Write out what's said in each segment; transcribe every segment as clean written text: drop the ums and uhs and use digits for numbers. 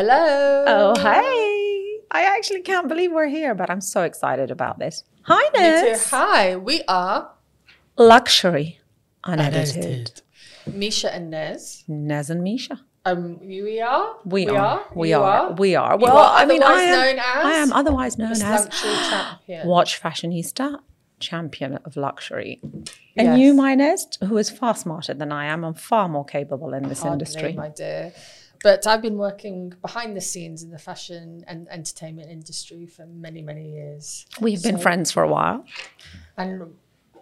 Hello. Oh, hey. I actually can't believe we're here, but I'm so excited about this. Hi, Nez. Hi, we are Luxury Unedited. Misha and Nez. Nez and Misha. We are. Well, I mean, I am otherwise known as Watch Fashionista, champion of luxury. Yes. And you, my Nez, who is far smarter than I am and far more capable in this industry. My dear. But I've been working behind the scenes in the fashion and entertainment industry for many, many years. We've been friends for a while. And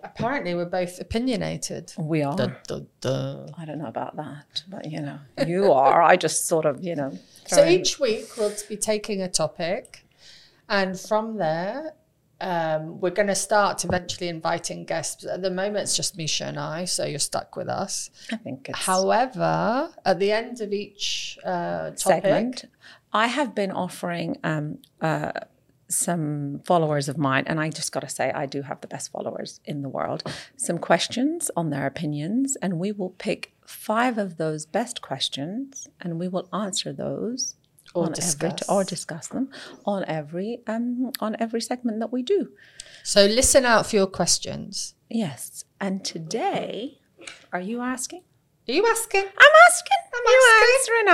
apparently we're both opinionated. We are. I don't know about that, but you know, you are. I just sort of, you know. So each week we'll be taking a topic, and from there we're going to start eventually inviting guests. At the moment, it's just Misha and I, so you're stuck with us. I think it's... However, at the end of each topic... Segment, I have been offering some followers of mine, and I just got to say, I do have the best followers in the world, some questions on their opinions, and we will pick 5 of those best questions, and we will answer those or discuss them on every segment that we do. So listen out for your questions. Yes. And today, are you asking? Are you asking? I'm asking.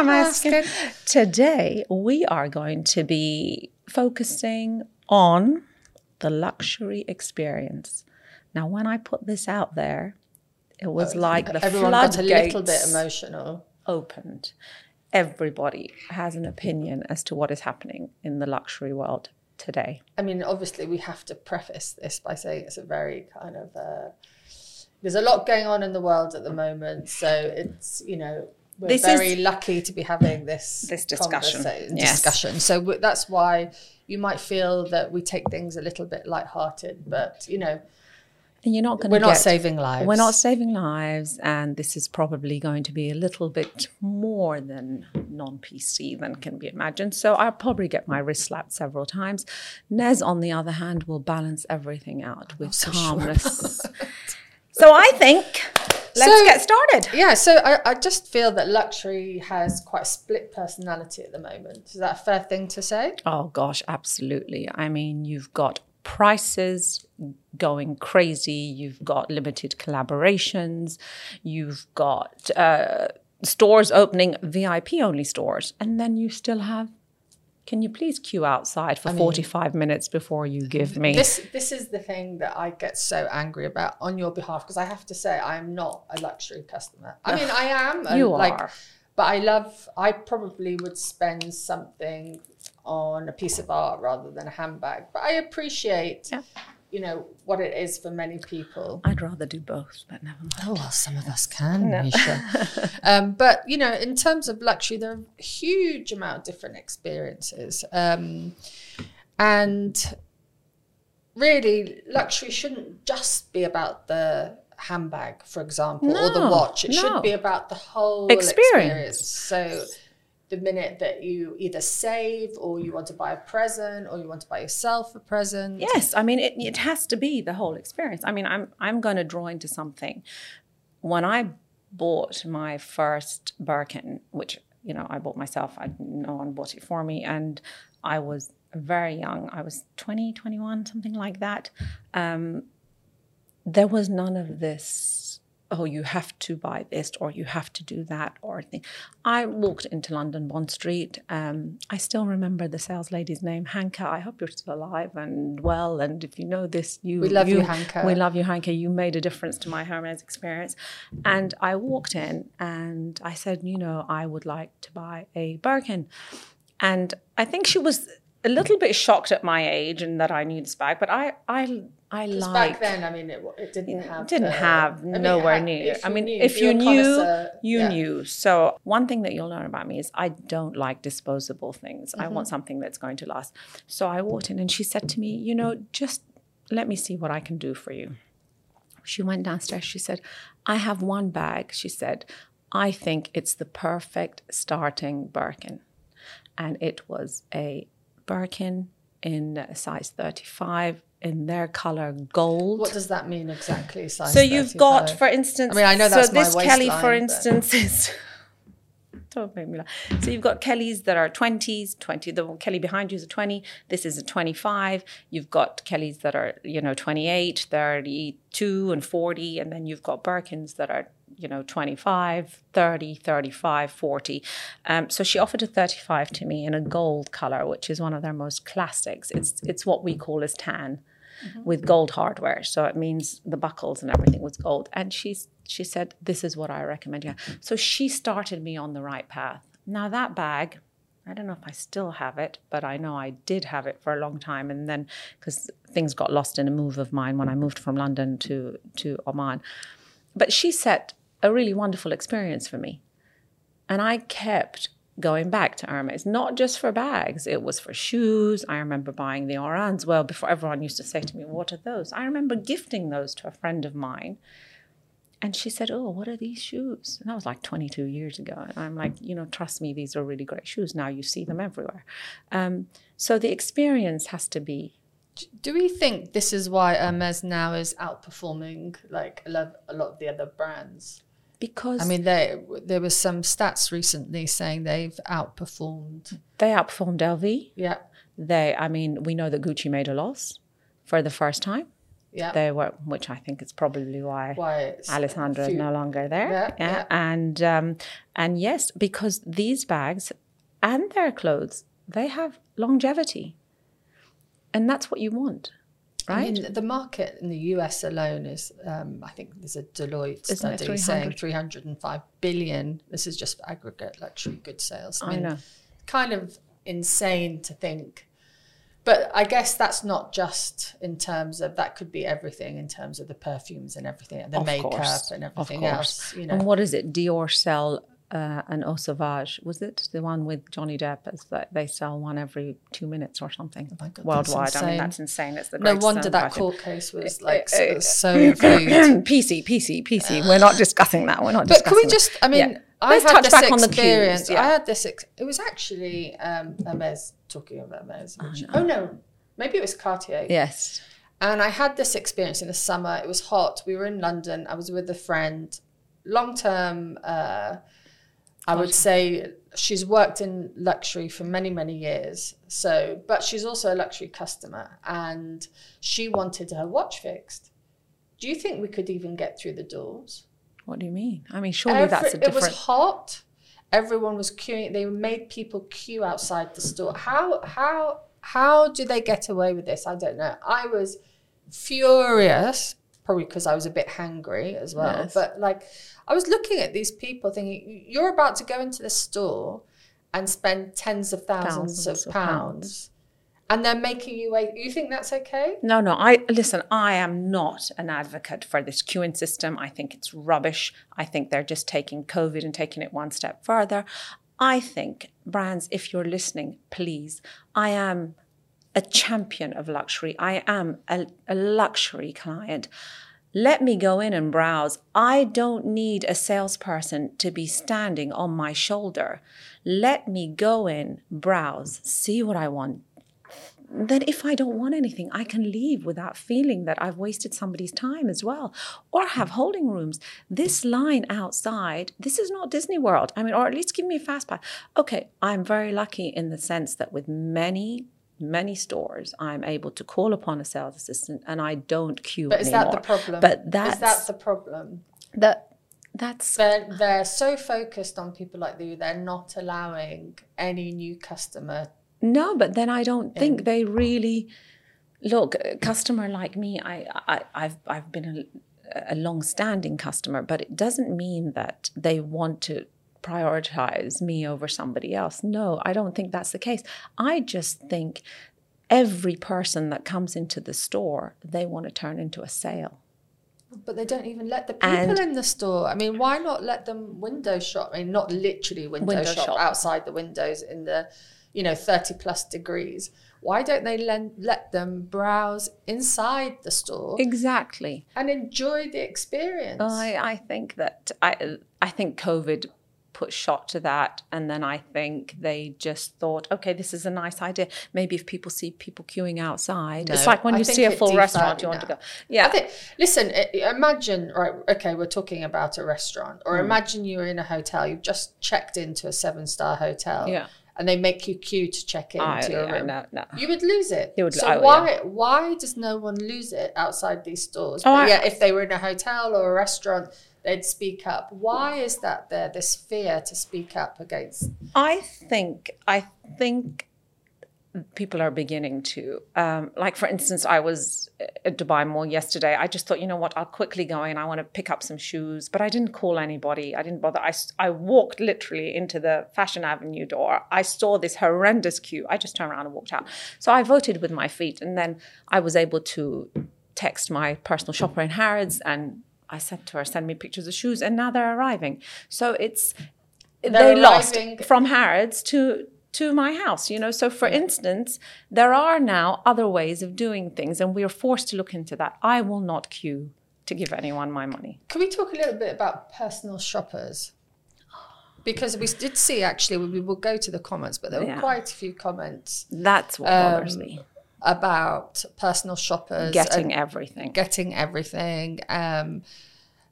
I'm asking. Today, we are going to be focusing on the luxury experience. Now, when I put this out there, it was like the everyone floodgates got a little bit emotional. Opened. Everybody has an opinion as to what is happening in the luxury world today. I mean, obviously, we have to preface this by saying it's a very kind of... there's a lot going on in the world at the moment. So it's, you know, we're very lucky to be having this discussion. Yes. So that's why you might feel that we take things a little bit lighthearted, but, you know... And you're not going to We're not saving lives. We're not saving lives, and this is probably going to be a little bit more than non-PC than can be imagined. So I'll probably get my wrist slapped several times. Nez, on the other hand, will balance everything out with calmness. So I think let's get started. Yeah, so I just feel that luxury has quite a split personality at the moment. Is that a fair thing to say? Oh, gosh, absolutely. I mean, you've got prices going crazy, you've got limited collaborations, you've got stores opening, VIP only stores, and then you still have, can you please queue outside for 45 minutes before you give me this is the thing that I get so angry about on your behalf, because I have to say I'm not a luxury customer. I mean, I am, and you are. But I probably would spend something on a piece of art rather than a handbag. But I appreciate, you know, what it is for many people. I'd rather do both, but never mind. Oh, well, some of us can, Misha. But, you know, in terms of luxury, there are a huge amount of different experiences. And really, luxury shouldn't just be about the handbag, for example, or the watch. It should be about the whole experience. So the minute that you either save, or you want to buy a present, or you want to buy yourself a present. Yes, I mean, it has to be the whole experience. I mean, I'm going to draw into something. When I bought my first Birkin, which, you know, I bought myself, no one bought it for me, and I was very young. I was 20, 21, something like that. There was none of this, oh, you have to buy this or you have to do that or thing. I walked into London Bond Street. I still remember the sales lady's name, Hanka. I hope you're still alive and well. And if you know this, we love you, Hanka. We love you, Hanka. You made a difference to my Hermes experience. And I walked in and I said, you know, I would like to buy a Birkin. And I think she was a little bit shocked at my age and that I knew this bag, but I like back then. I mean, it didn't have nowhere near. I mean, if you knew, you knew. So one thing that you'll learn about me is I don't like disposable things. Mm-hmm. I want something that's going to last. So I walked in and she said to me, you know, just let me see what I can do for you. She went downstairs. She said, I have one bag. She said, I think it's the perfect starting Birkin. And it was a Birkin in size 35. In their color gold. What does that mean exactly? Size 35? Got, for instance, I mean, I know that's so this Kelly, for instance, is Don't make me laugh. So you've got Kellys that are 20s, 20. The Kelly behind you is a 20. This is a 25. You've got Kellys that are, 28, 32 and 40. And then you've got Birkins that are, 25, 30, 35, 40. So she offered a 35 to me in a gold color, which is one of their most classics. It's what we call as tan. Mm-hmm. With gold hardware. So it means the buckles and everything was gold. And she said, this is what I recommend. Yeah. So she started me on the right path. Now that bag, I don't know if I still have it, but I know I did have it for a long time. And then because things got lost in a move of mine when I moved from London to Oman. But she set a really wonderful experience for me. And I kept going back to Hermes, not just for bags, it was for shoes. I remember buying the Orans. Well, before everyone used to say to me, what are those? I remember gifting those to a friend of mine. And she said, oh, what are these shoes? And that was like 22 years ago. And I'm like, trust me, these are really great shoes. Now you see them everywhere. So the experience has to be. Do we think this is why Hermes now is outperforming like a lot of the other brands? Because there was some stats recently saying they've outperformed. They outperformed LV. Yeah. We know that Gucci made a loss for the first time. Yeah. They were, which I think is probably why Alessandra is no longer there. Yeah. Yeah. And yes, because these bags and their clothes, they have longevity, and that's what you want. Right. I mean, the market in the US alone is, I think there's a Deloitte study saying 305 billion. This is just aggregate luxury goods sales. I know. Kind of insane to think. But I guess that's not just in terms of, that could be everything in terms of the perfumes and everything, and the of makeup course. And everything else. And what is it? Dior sell an Eau Sauvage, was it? The one with Johnny Depp, is that they sell one every 2 minutes or something. Oh my God, worldwide. That's insane. It's the no wonder that court case was like so viewed. PC. We're not discussing that. But can we just, Let's touch back on the experience. Yeah. I had this, it was actually Hermes, talking of Hermes. Maybe it was Cartier. Yes. And I had this experience in the summer. It was hot. We were in London. I was with a friend, long-term I would say she's worked in luxury for many, many years. So, but she's also a luxury customer, and she wanted her watch fixed. Do you think we could even get through the doors? What do you mean? Surely that's a different... It was hot. Everyone was queuing. They made people queue outside the store. How do they get away with this? I don't know. I was furious, probably because I was a bit hangry as well. Yes. But I was looking at these people thinking, you're about to go into the store and spend tens of thousands of pounds. And they're making you wait. You think that's okay? No. I am not an advocate for this queuing system. I think it's rubbish. I think they're just taking COVID and taking it one step further. I think brands, if you're listening, please, I am a champion of luxury. I am a luxury client. Let me go in and browse. I don't need a salesperson to be standing on my shoulder. Let me go in, browse, see what I want. Then if I don't want anything, I can leave without feeling that I've wasted somebody's time as well, or have holding rooms. This line outside, this is not Disney World. Or at least give me a fast pass. Okay, I'm very lucky in the sense that with many stores, I'm able to call upon a sales assistant and I don't queue anymore. But is that the problem? They're so focused on people like you, they're not allowing any new customer. No, but then I don't think they really look. A customer like me, I've been a long-standing customer, but it doesn't mean that they want to prioritize me over somebody else. No, I don't think that's the case. I just think every person that comes into the store, they want to turn into a sale. But they don't even let the people in the store. Why not let them window shop? Not literally window shop outside the windows in the 30 plus degrees. Why don't they let them browse inside the store? Exactly. And enjoy the experience. I think COVID put shot to that. And then I think they just thought, okay, this is a nice idea. Maybe if people see people queuing outside, no, it's like when you see a full restaurant, you want to go. Yeah. I think, listen, imagine, right, okay, we're talking about a restaurant, or imagine you're in a hotel, you've just checked into a 7-star hotel. Yeah. And they make you queue to check into your room. No. You would lose it. Why does no one lose it outside these stores? But if they were in a hotel or a restaurant, they'd speak up. Why is that there, this fear to speak up against? I think people are beginning to. Like, for instance, I was at Dubai Mall yesterday. I just thought, you know what, I'll quickly go in. I want to pick up some shoes. But I didn't call anybody. I didn't bother. I walked literally into the Fashion Avenue door. I saw this horrendous queue. I just turned around and walked out. So I voted with my feet. And then I was able to text my personal shopper in Harrods. And I said to her, send me pictures of shoes. And now they're arriving. So they lost from Harrods to my house, you know. So for instance, there are now other ways of doing things, and we are forced to look into that. I will not queue to give anyone my money. Can we talk a little bit about personal shoppers? Because we did see, actually, we will go to the comments, but there were quite a few comments. That's what bothers me. About personal shoppers. Getting everything.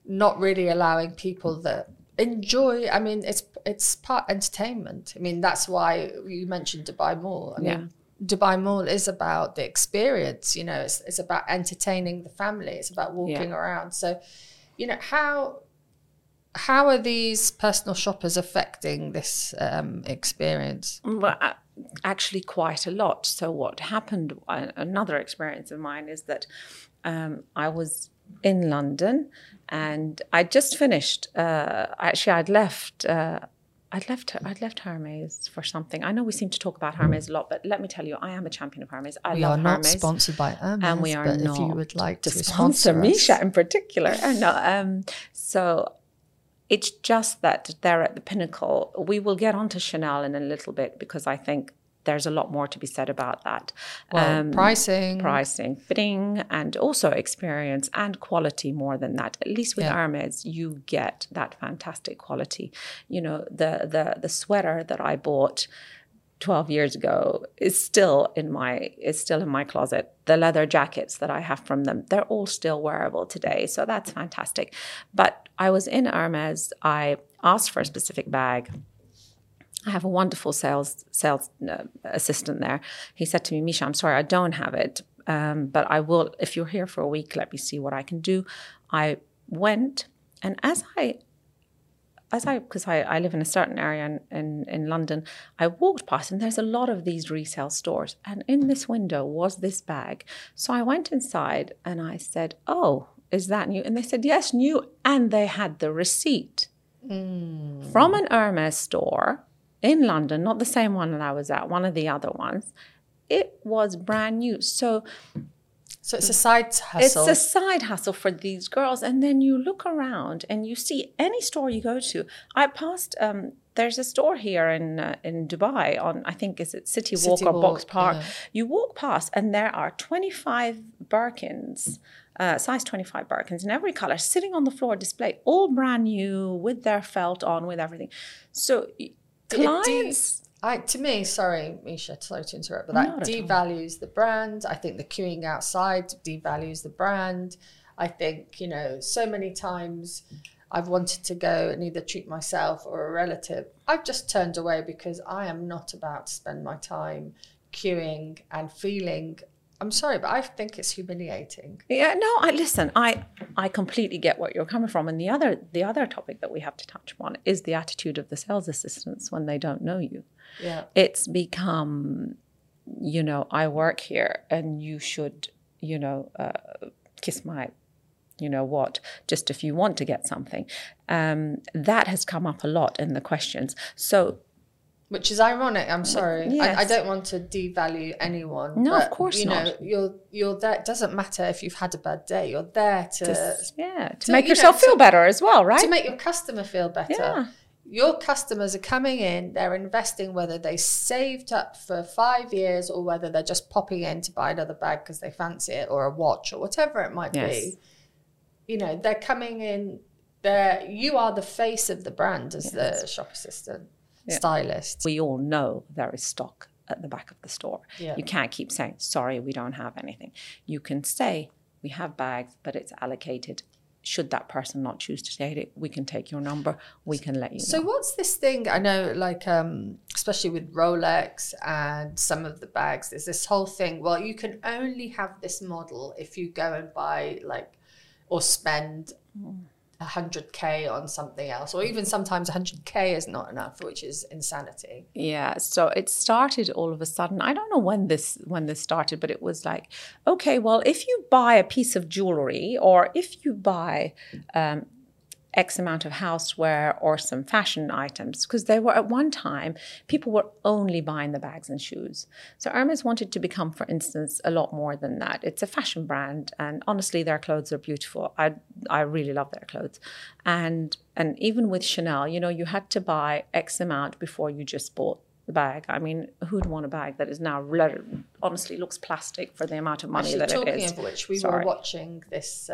Not really allowing people that enjoy. I mean, it's part entertainment. I mean, that's why you mentioned Dubai Mall. I mean, Dubai Mall is about the experience, you know, it's about entertaining the family. It's about walking around. So, you know, how are these personal shoppers affecting this experience? Well, actually quite a lot. So what happened, another experience of mine is that I was in London, and I just finished. I'd left Hermes for something. I know we seem to talk about Hermes a lot, but let me tell you, I am a champion of Hermes. We love Hermes. We are not sponsored by Hermes, and we are but not. If you would like to sponsor Misha in particular, so it's just that they're at the pinnacle. We will get onto Chanel in a little bit because I think there's a lot more to be said about that. Well, pricing, fitting, and also experience and quality more than that. At least with Hermes, you get that fantastic quality. You know, the sweater that I bought 12 years ago is still in my closet. The leather jackets that I have from them, they're all still wearable today. So that's fantastic. But I was in Hermes. I asked for a specific bag. I have a wonderful sales assistant there. He said to me, Misha, I'm sorry, I don't have it, but I will, if you're here for a week, let me see what I can do. I went, and because I live in a certain area in London, I walked past, and there's a lot of these resale stores, and in this window was this bag. So I went inside, and I said, oh, is that new? And they said, yes, new, and they had the receipt from an Hermes store in London, not the same one that I was at, one of the other ones. It was brand new. So it's a side hustle. It's a side hustle for these girls. And then you look around and you see any store you go to. I passed, there's a store here in Dubai on, I think, is it City Walk or Box Park? Yeah. You walk past and there are 25 Birkins, size 25 Birkins in every color, sitting on the floor display, all brand new, with their felt on, with everything. So... clients, to me, Misha, sorry to interrupt, but that devalues the brand. I think the queuing outside devalues the brand. I think, you know, so many times I've wanted to go and either treat myself or a relative. I've just turned away because I am not about to spend my time queuing and feeling. I'm sorry, but I think it's humiliating. Yeah, no, I completely get what you're coming from. And the other topic that we have to touch upon is the attitude of the sales assistants when they don't know you. Yeah. It's become, you know, I work here and you should, you know, kiss my, you know what, just if you want to get something. That has come up a lot in the questions. So, which is ironic, I'm sorry. Yes. I don't want to devalue anyone. No, but, of course not. You know, you're there. It doesn't matter if you've had a bad day. You're there to make yourself feel better as well, right? To make your customer feel better. Yeah. Your customers are coming in, they're investing, whether they saved up for 5 years or whether they're just popping in to buy another bag because they fancy it or a watch or whatever it might be. You know, they're coming in You are the face of the brand as the shop assistant, stylist. We all know there is stock at the back of the store. Yeah. You can't keep saying, sorry, we don't have anything. You can say, we have bags, but it's allocated. Should that person not choose to take it, we can take your number, we can let you know. So what's this thing, I know, like, especially with Rolex and some of the bags, there's this whole thing, well, you can only have this model if you go and buy, like, or spend 100K on something else, or even sometimes 100K is not enough, which is insanity. Yeah, so it started all of a sudden. I don't know when this started, but it was like, okay, well, if you buy a piece of jewelry, or if you buy X amount of houseware or some fashion items, because they were at one time, people were only buying the bags and shoes. So Hermes wanted to become, for instance, a lot more than that. It's a fashion brand, and honestly, their clothes are beautiful. I really love their clothes. And even with Chanel, you know, you had to buy X amount before you just bought the bag. I mean, who'd want a bag that is now, honestly, looks plastic for the amount of money that it is. Talking of which, we were watching this...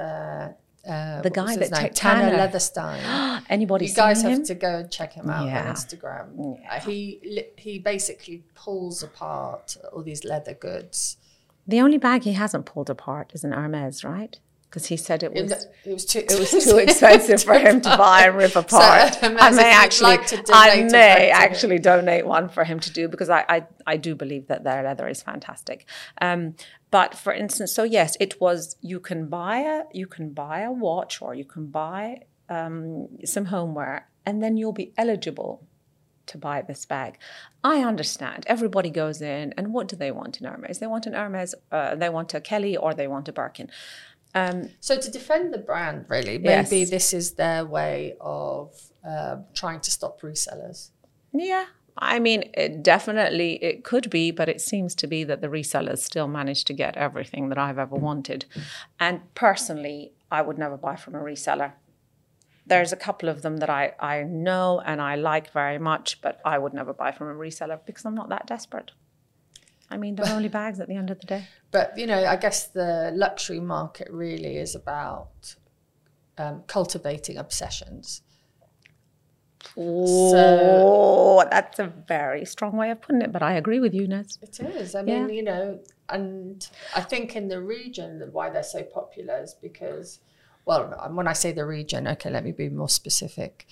the guy that Tanner Leatherstein. Anybody? You guys have to go and check him out on Instagram. Yeah. He basically pulls apart all these leather goods. The only bag he hasn't pulled apart is an Hermes, right? Because he said it was too expensive for him to buy and rip apart. So, I may actually donate one for him to do, because I do believe that their leather is fantastic. But for instance, so yes, it was, you can buy a watch, or you can buy some homeware, and then you'll be eligible to buy this bag. I understand. Everybody goes in, and what do they want in Hermes? They want an Hermes, they want a Kelly, or they want a Birkin. So to defend the brand, really, maybe this is their way of trying to stop resellers. Yeah, I mean, it could be, but it seems to be that the resellers still manage to get everything that I've ever wanted. And personally, I would never buy from a reseller. There's a couple of them that I know and I like very much, but I would never buy from a reseller because I'm not that desperate. I mean, they're only bags at the end of the day. But, you know, I guess the luxury market really is about cultivating obsessions. Oh, so, that's a very strong way of putting it, but I agree with you, Nez. It is. I mean, you know, and I think in the region, why they're so popular is because, well, when I say the region, okay, let me be more specific.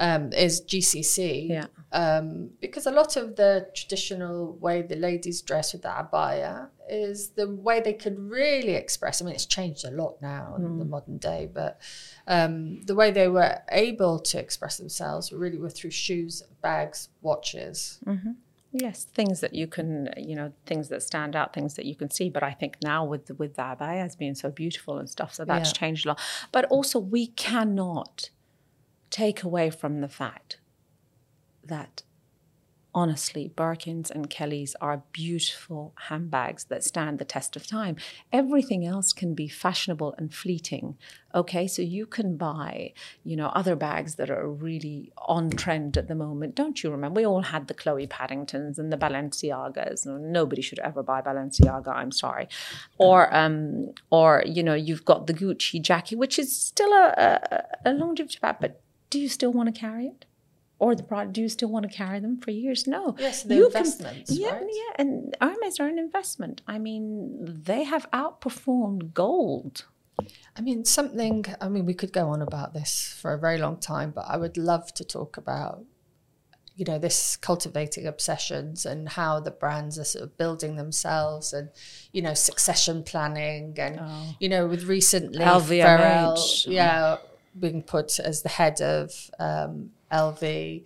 Is GCC. Yeah. Because a lot of the traditional way the ladies dress with the abaya is the way they could really express. I mean, it's changed a lot now in the modern day, but the way they were able to express themselves really were through shoes, bags, watches. Mm-hmm. Yes, things that you can, you know, things that stand out, things that you can see. But I think now with the abaya as being so beautiful and stuff, so that's changed a lot. But also we cannot take away from the fact that, honestly, Birkins and Kellys are beautiful handbags that stand the test of time. Everything else can be fashionable and fleeting. Okay, so you can buy, you know, other bags that are really on trend at the moment. Don't you remember? We all had the Chloe Paddingtons and the Balenciagas. Nobody should ever buy Balenciaga, I'm sorry. Or you know, you've got the Gucci jacket, which is still a longevity bag, but do you still want to carry it? Or the product, do you still want to carry them for years? No. Yes, the investments, right? Yeah, and Hermes are an investment. I mean, they have outperformed gold. I mean, we could go on about this for a very long time, but I would love to talk about, you know, this cultivating obsessions and how the brands are sort of building themselves and, you know, succession planning and, you know, with recently LVMH. Yeah, being put as the head of... LV. I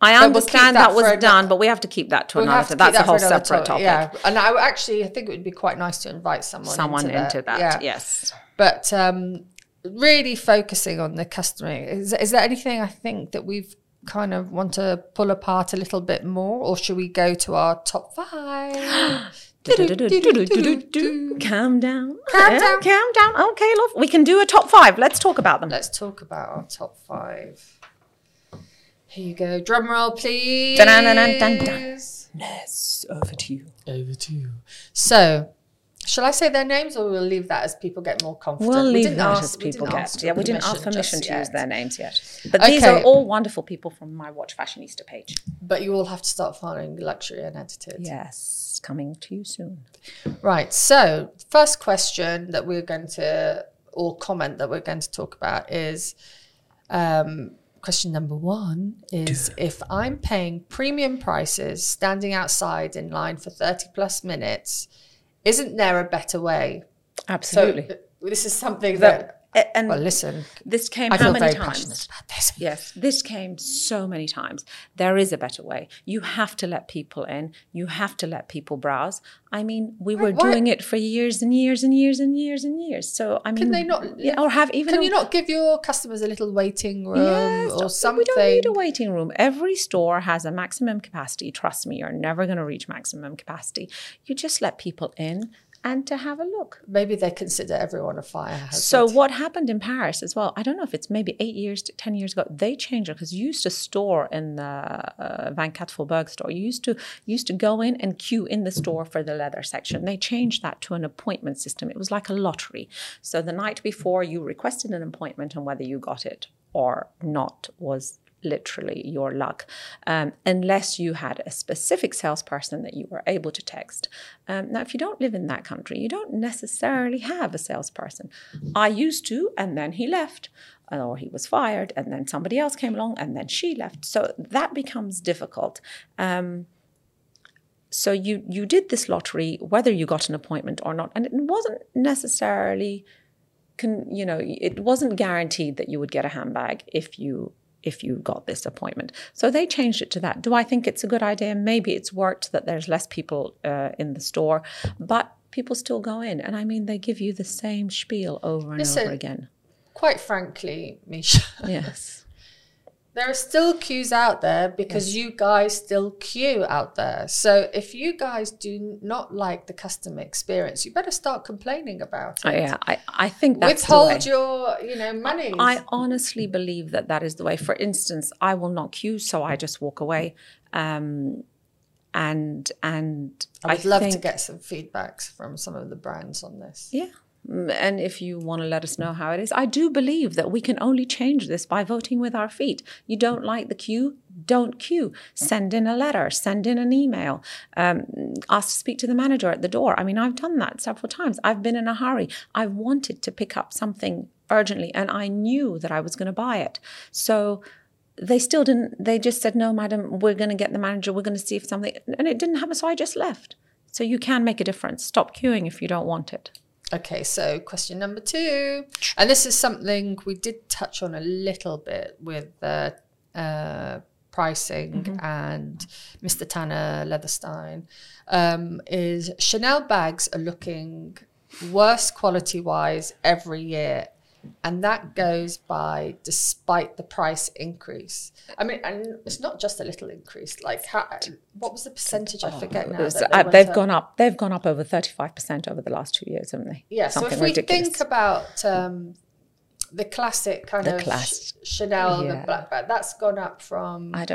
understand that was done, but we have to keep that to another. That's a whole separate topic. Yeah, and I think it would be quite nice to invite someone into that. Yeah. Yes, but really focusing on the customer. Is there anything I think that we've kind of want to pull apart a little bit more, or should we go to our top 5? Calm down. Okay, love. We can do a top 5. Let's talk about them. Let's talk about our top 5. Here you go. Drum roll, please. Ness, over to you. So, Shall I say their names, or we'll leave that as people get more confident? We'll leave that as people get. Yeah, we didn't ask permission to use their names yet. But these are all wonderful people from my Watch Fashionista page. But you all have to start following Luxury Unedited. Yes, coming to you soon. Right, so first question that we're going to, or comment that we're going to talk about is, question number one is, if I'm paying premium prices, standing outside in line for 30 plus minutes, isn't there a better way? Absolutely. So, this is something that, and well, listen, this came how many times? About this. Yes, this came so many times. There is a better way. You have to let people in. You have to let people browse. I mean, we were doing it for years and years and years and years and years. So, I mean, can they not, or have even? Can you not give your customers a little waiting room or something? We don't need a waiting room. Every store has a maximum capacity. Trust me, you're never going to reach maximum capacity. You just let people in and to have a look. Maybe they consider everyone a fire hazard. So what happened in Paris as well, I don't know if it's maybe 10 years ago, they changed it, because you used to store in the Van Cattenburg store. You used to go in and queue in the store for the leather section. They changed that to an appointment system. It was like a lottery. So the night before, you requested an appointment, and whether you got it or not was literally your luck, unless you had a specific salesperson that you were able to text. Now, if you don't live in that country, you don't necessarily have a salesperson. I used to, and then he left, or he was fired, and then somebody else came along, and then she left. So that becomes difficult. So you did this lottery, whether you got an appointment or not, and it wasn't necessarily, it wasn't guaranteed that you would get a handbag if you got this appointment. So they changed it to that. Do I think it's a good idea? Maybe it's worked that there's less people in the store, but people still go in. And I mean, they give you the same spiel over and over again. Quite frankly, Misha. Yes. There are still queues out there because you guys still queue out there. So if you guys do not like the customer experience, you better start complaining about it. I think that's withhold your, money. I honestly believe that is the way. For instance, I will not queue, so I just walk away. And I would love to get some feedbacks from some of the brands on this. Yeah. And if you want to let us know how it is, I do believe that we can only change this by voting with our feet. You don't like the queue, don't queue. Send in a letter, send in an email, ask to speak to the manager at the door. I mean, I've done that several times. I've been in a hurry. I wanted to pick up something urgently, and I knew that I was going to buy it. So they still didn't, they just said, no, madam, we're going to get the manager. We're going to see if something, and it didn't happen. So I just left. So you can make a difference. Stop queuing if you don't want it. Okay, so question number two, and this is something we did touch on a little bit with pricing and Mr. Tanner Leatherstein, is Chanel bags are looking worse quality-wise every year, and that goes by despite the price increase. I mean, and it's not just a little increase. Like, what was the percentage? I forget now. They've gone up over 35% over the last 2 years, haven't they? Yeah. Something so if we ridiculous. Think about the classic Chanel, the black bag, that's gone up from It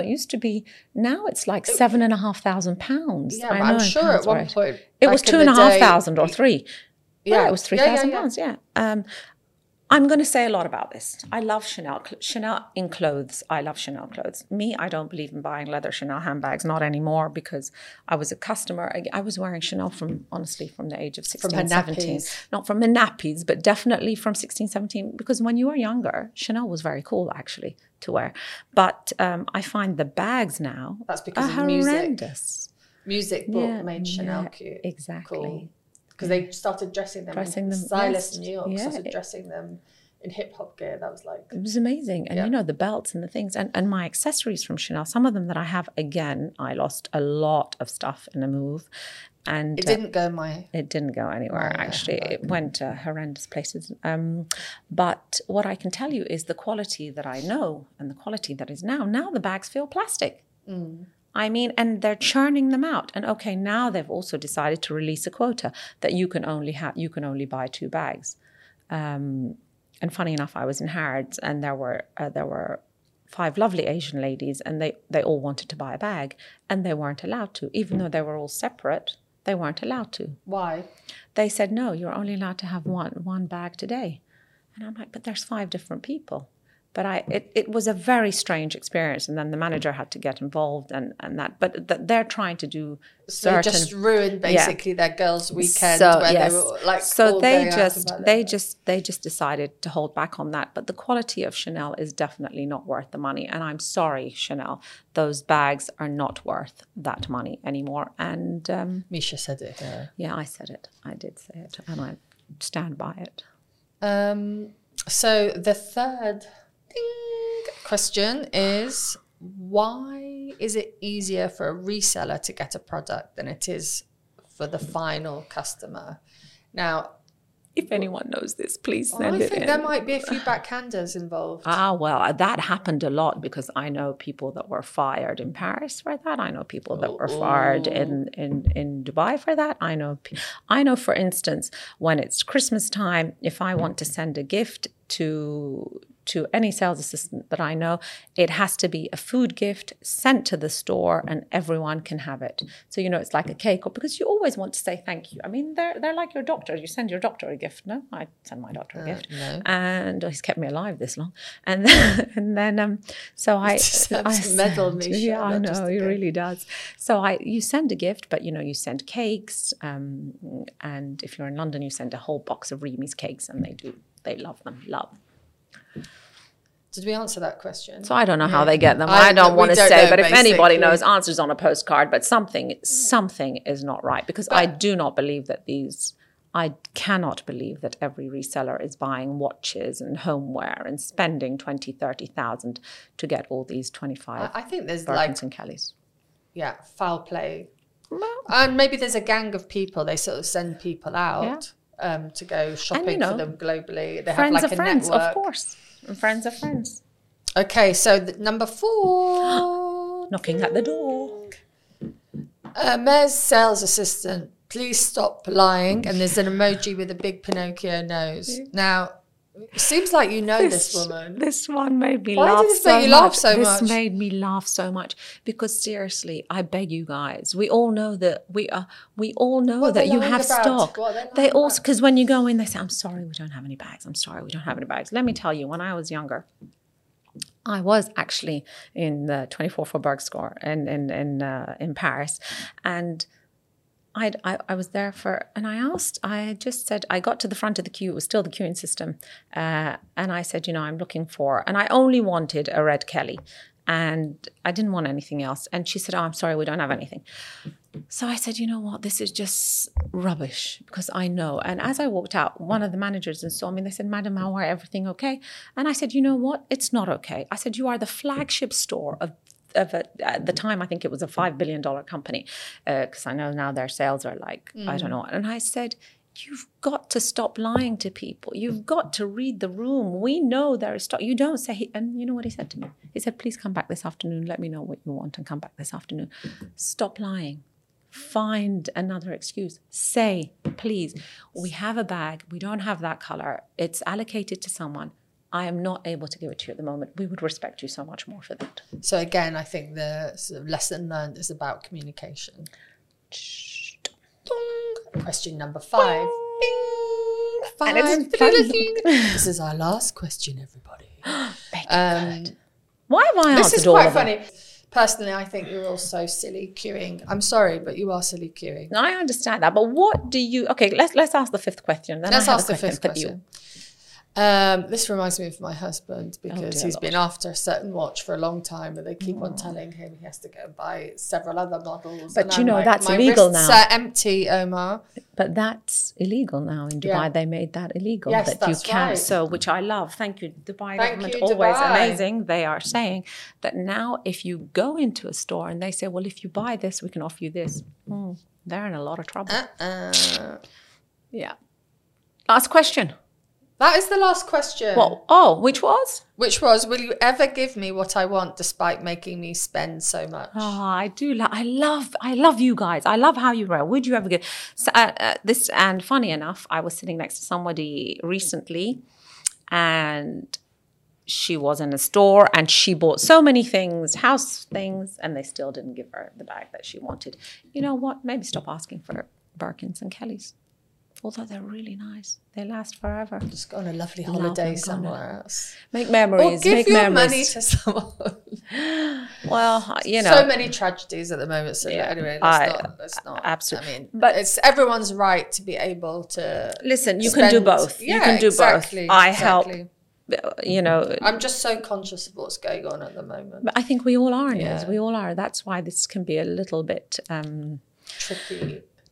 used to be. Now it's like £7,500. Yeah, I'm sure at one point it was 2,500 or 3. Yeah, it was £3,000. Yeah. I'm going to say a lot about this. I love Chanel. Chanel in clothes. I love Chanel clothes. Me, I don't believe in buying leather Chanel handbags. Not anymore, because I was a customer. I was wearing Chanel from the age of 16, from 17. Nappies. Not from the nappies, but definitely from 16, 17. Because when you were younger, Chanel was very cool, actually, to wear. But I find the bags now that's because are of horrendous. Music made Chanel cute. Exactly. Cool. Because they started dressing them. Stylist in New York started dressing them in hip-hop gear. That was like... It was amazing. And, the belts and the things. And my accessories from Chanel, some of them that I have, again, I lost a lot of stuff in a move. And it didn't go It didn't go anywhere, actually. It went to horrendous places. But what I can tell you is the quality that I know and the quality that is now. Now the bags feel plastic. Mm. I mean, and they're churning them out. And okay, now they've also decided to release a quota that you can only buy 2 bags. And funny enough, I was in Harrods, and there were 5 lovely Asian ladies, and they all wanted to buy a bag, and they weren't allowed to, even though they were all separate. They weren't allowed to. Why? They said, no, you're only allowed to have one bag today. And I'm like, but there's 5 different people. But it was a very strange experience. And then the manager had to get involved and that. But they're trying to do certain... So they just ruined basically their girls' weekend where they were like... So they just decided to hold back on that. But the quality of Chanel is definitely not worth the money. And I'm sorry, Chanel, those bags are not worth that money anymore. And... Misha said it. Yeah, I said it. I did say it. And I stand by it. So the third... question is, why is it easier for a reseller to get a product than it is for the final customer? Now, if anyone knows this, please send it in. I think there might be a few backhanders involved. Well, that happened a lot because I know people that were fired in Paris for that. I know people that were fired in Dubai for that. I know, for instance, when it's Christmas time, if I want to send a gift to any sales assistant that I know, it has to be a food gift sent to the store and everyone can have it. So, you know, it's like a cake, because you always want to say thank you. I mean, they're like your doctor. You send your doctor a gift. No, I send my doctor a gift. No. And he's kept me alive this long. And then, so I... medal, Misha. Yeah, I know, he really does. So you send a gift, but, you know, you send cakes. And if you're in London, you send a whole box of Remy's cakes, and they love them, Did we answer that question? So I don't know how they get them. I don't want to say, but basically, if anybody knows, answers on a postcard. But something is not right, because I do not believe that I cannot believe that every reseller is buying watches and homeware and spending 20, 30,000 to get all these 25. I think there's Birkins and Kellys. Yeah, foul play. Well, and maybe there's a gang of people. They sort of send people out. Yeah. To go shopping for them globally. They have like a friends, network. Of course. And friends of friends. Okay, so number 4. Knocking at the door. Mayor's sales assistant, please stop lying. And there's an emoji with a big Pinocchio nose. Now, it seems like you know this woman. This one made me laugh so much. Why did this make you laugh so much? This made me laugh so much, because seriously, I beg you guys, we all know that you have stock. They also, because when you go in, they say, I'm sorry, we don't have any bags. I'm sorry, we don't have any bags. Let me tell you, when I was younger, I was actually in the 24 Faubourg Square in Paris, and I was there and I got to the front of the queue, it was still the queuing system, and I said, you know, I'm looking for, and I only wanted a red Kelly, and I didn't want anything else. And she said, oh, I'm sorry, we don't have anything. So I said, you know what, this is just rubbish, because I know. And as I walked out, one of the managers saw me, and they said, Madam, how are everything okay? And I said, you know what, it's not okay. I said, you are the flagship store at the time, I think it was a $5 billion company, because I know now their sales are like, I don't know. And I said, you've got to stop lying to people. You've got to read the room. We know there is stock. You don't say, and you know what he said to me? He said, please come back this afternoon. Let me know what you want and come back this afternoon. Stop lying. Find another excuse. Say, please, we have a bag. We don't have that color. It's allocated to someone. I am not able to give it to you at the moment. We would respect you so much more for that. So again, I think the sort of lesson learned is about communication. Question number 5. Bing. 5. This is our last question, everybody. Good. Why am I? This is quite funny. Personally, I think you're all so silly queuing. I'm sorry, but you are silly queuing. No, I understand that, but what do you? Okay, let's ask the 5th question. Then let's ask the 5th question. This reminds me of my husband, because he's been after a certain watch for a long time, and they keep on telling him he has to go and buy several other models. But you know, that's illegal now. My wrists are empty, Omar. But that's illegal now in Dubai. Yeah. They made that illegal. Yes, that you can. Right. So, which I love. Thank you, Dubai government. Always amazing. They are saying that now, if you go into a store and they say, "Well, if you buy this, we can offer you this," they're in a lot of trouble. Yeah. Last question. That is the last question. Well, which was? Which was, will you ever give me what I want despite making me spend so much? Oh, I do. I love you guys. I love how you write. Would you ever give? So, this, and funny enough, I was sitting next to somebody recently, and she was in a store and she bought so many things, house things, and they still didn't give her the bag that she wanted. You know what? Maybe stop asking for Birkins and Kellys. Although they're really nice. They last forever. Just go on a lovely holiday somewhere else. Make memories. Or give money to someone. Well, you know. So many tragedies at the moment. So yeah, anyway, let's not. Absolutely. I mean, but it's everyone's right to be able to listen, you can do both. Yeah, you can do both. I help. You know, I'm just so conscious of what's going on at the moment. But I think we all are. Yeah. We all are. That's why this can be a little bit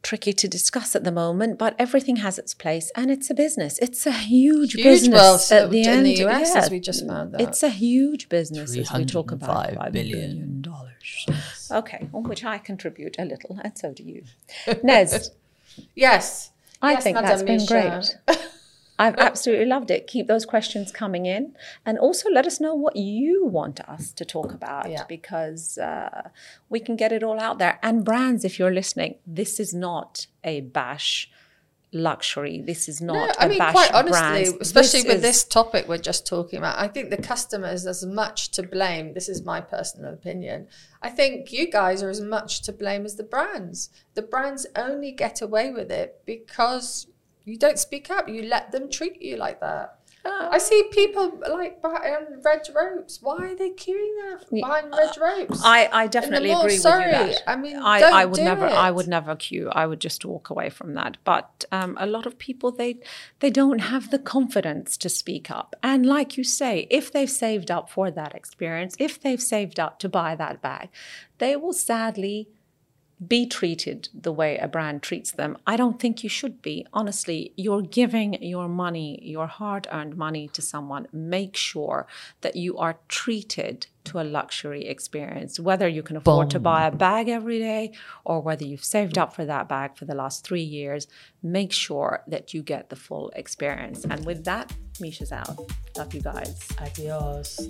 tricky to discuss at the moment, but everything has its place, and it's a business. It's a huge business at the end. In the US, as we just found out. It's a huge business, as we talk about. $5 billion. Okay, on which I contribute a little, and so do you. Nez. Yes. I think that's been great. I've absolutely loved it. Keep those questions coming in. And also let us know what you want us to talk about, because we can get it all out there. And brands, if you're listening, this is not a bash luxury. This is not a bash quite honestly, brands. Especially with this topic we're just talking about, I think the customer is as much to blame. This is my personal opinion. I think you guys are as much to blame as the brands. The brands only get away with it because you don't speak up. You let them treat you like that. I see people like buying red ropes. Why are they queuing there for buying red ropes? I definitely agree with you. That. I mean, I would never queue. I would just walk away from that. But a lot of people, they don't have the confidence to speak up. And like you say, if they've saved up for that experience, if they've saved up to buy that bag, they will sadly be treated the way a brand treats them. I don't think you should be. Honestly, you're giving your money, your hard-earned money to someone. Make sure that you are treated to a luxury experience, whether you can afford to buy a bag every day or whether you've saved up for that bag for the last 3 years. Make sure that you get the full experience. And with that, Misha's out. Love you guys. Adios.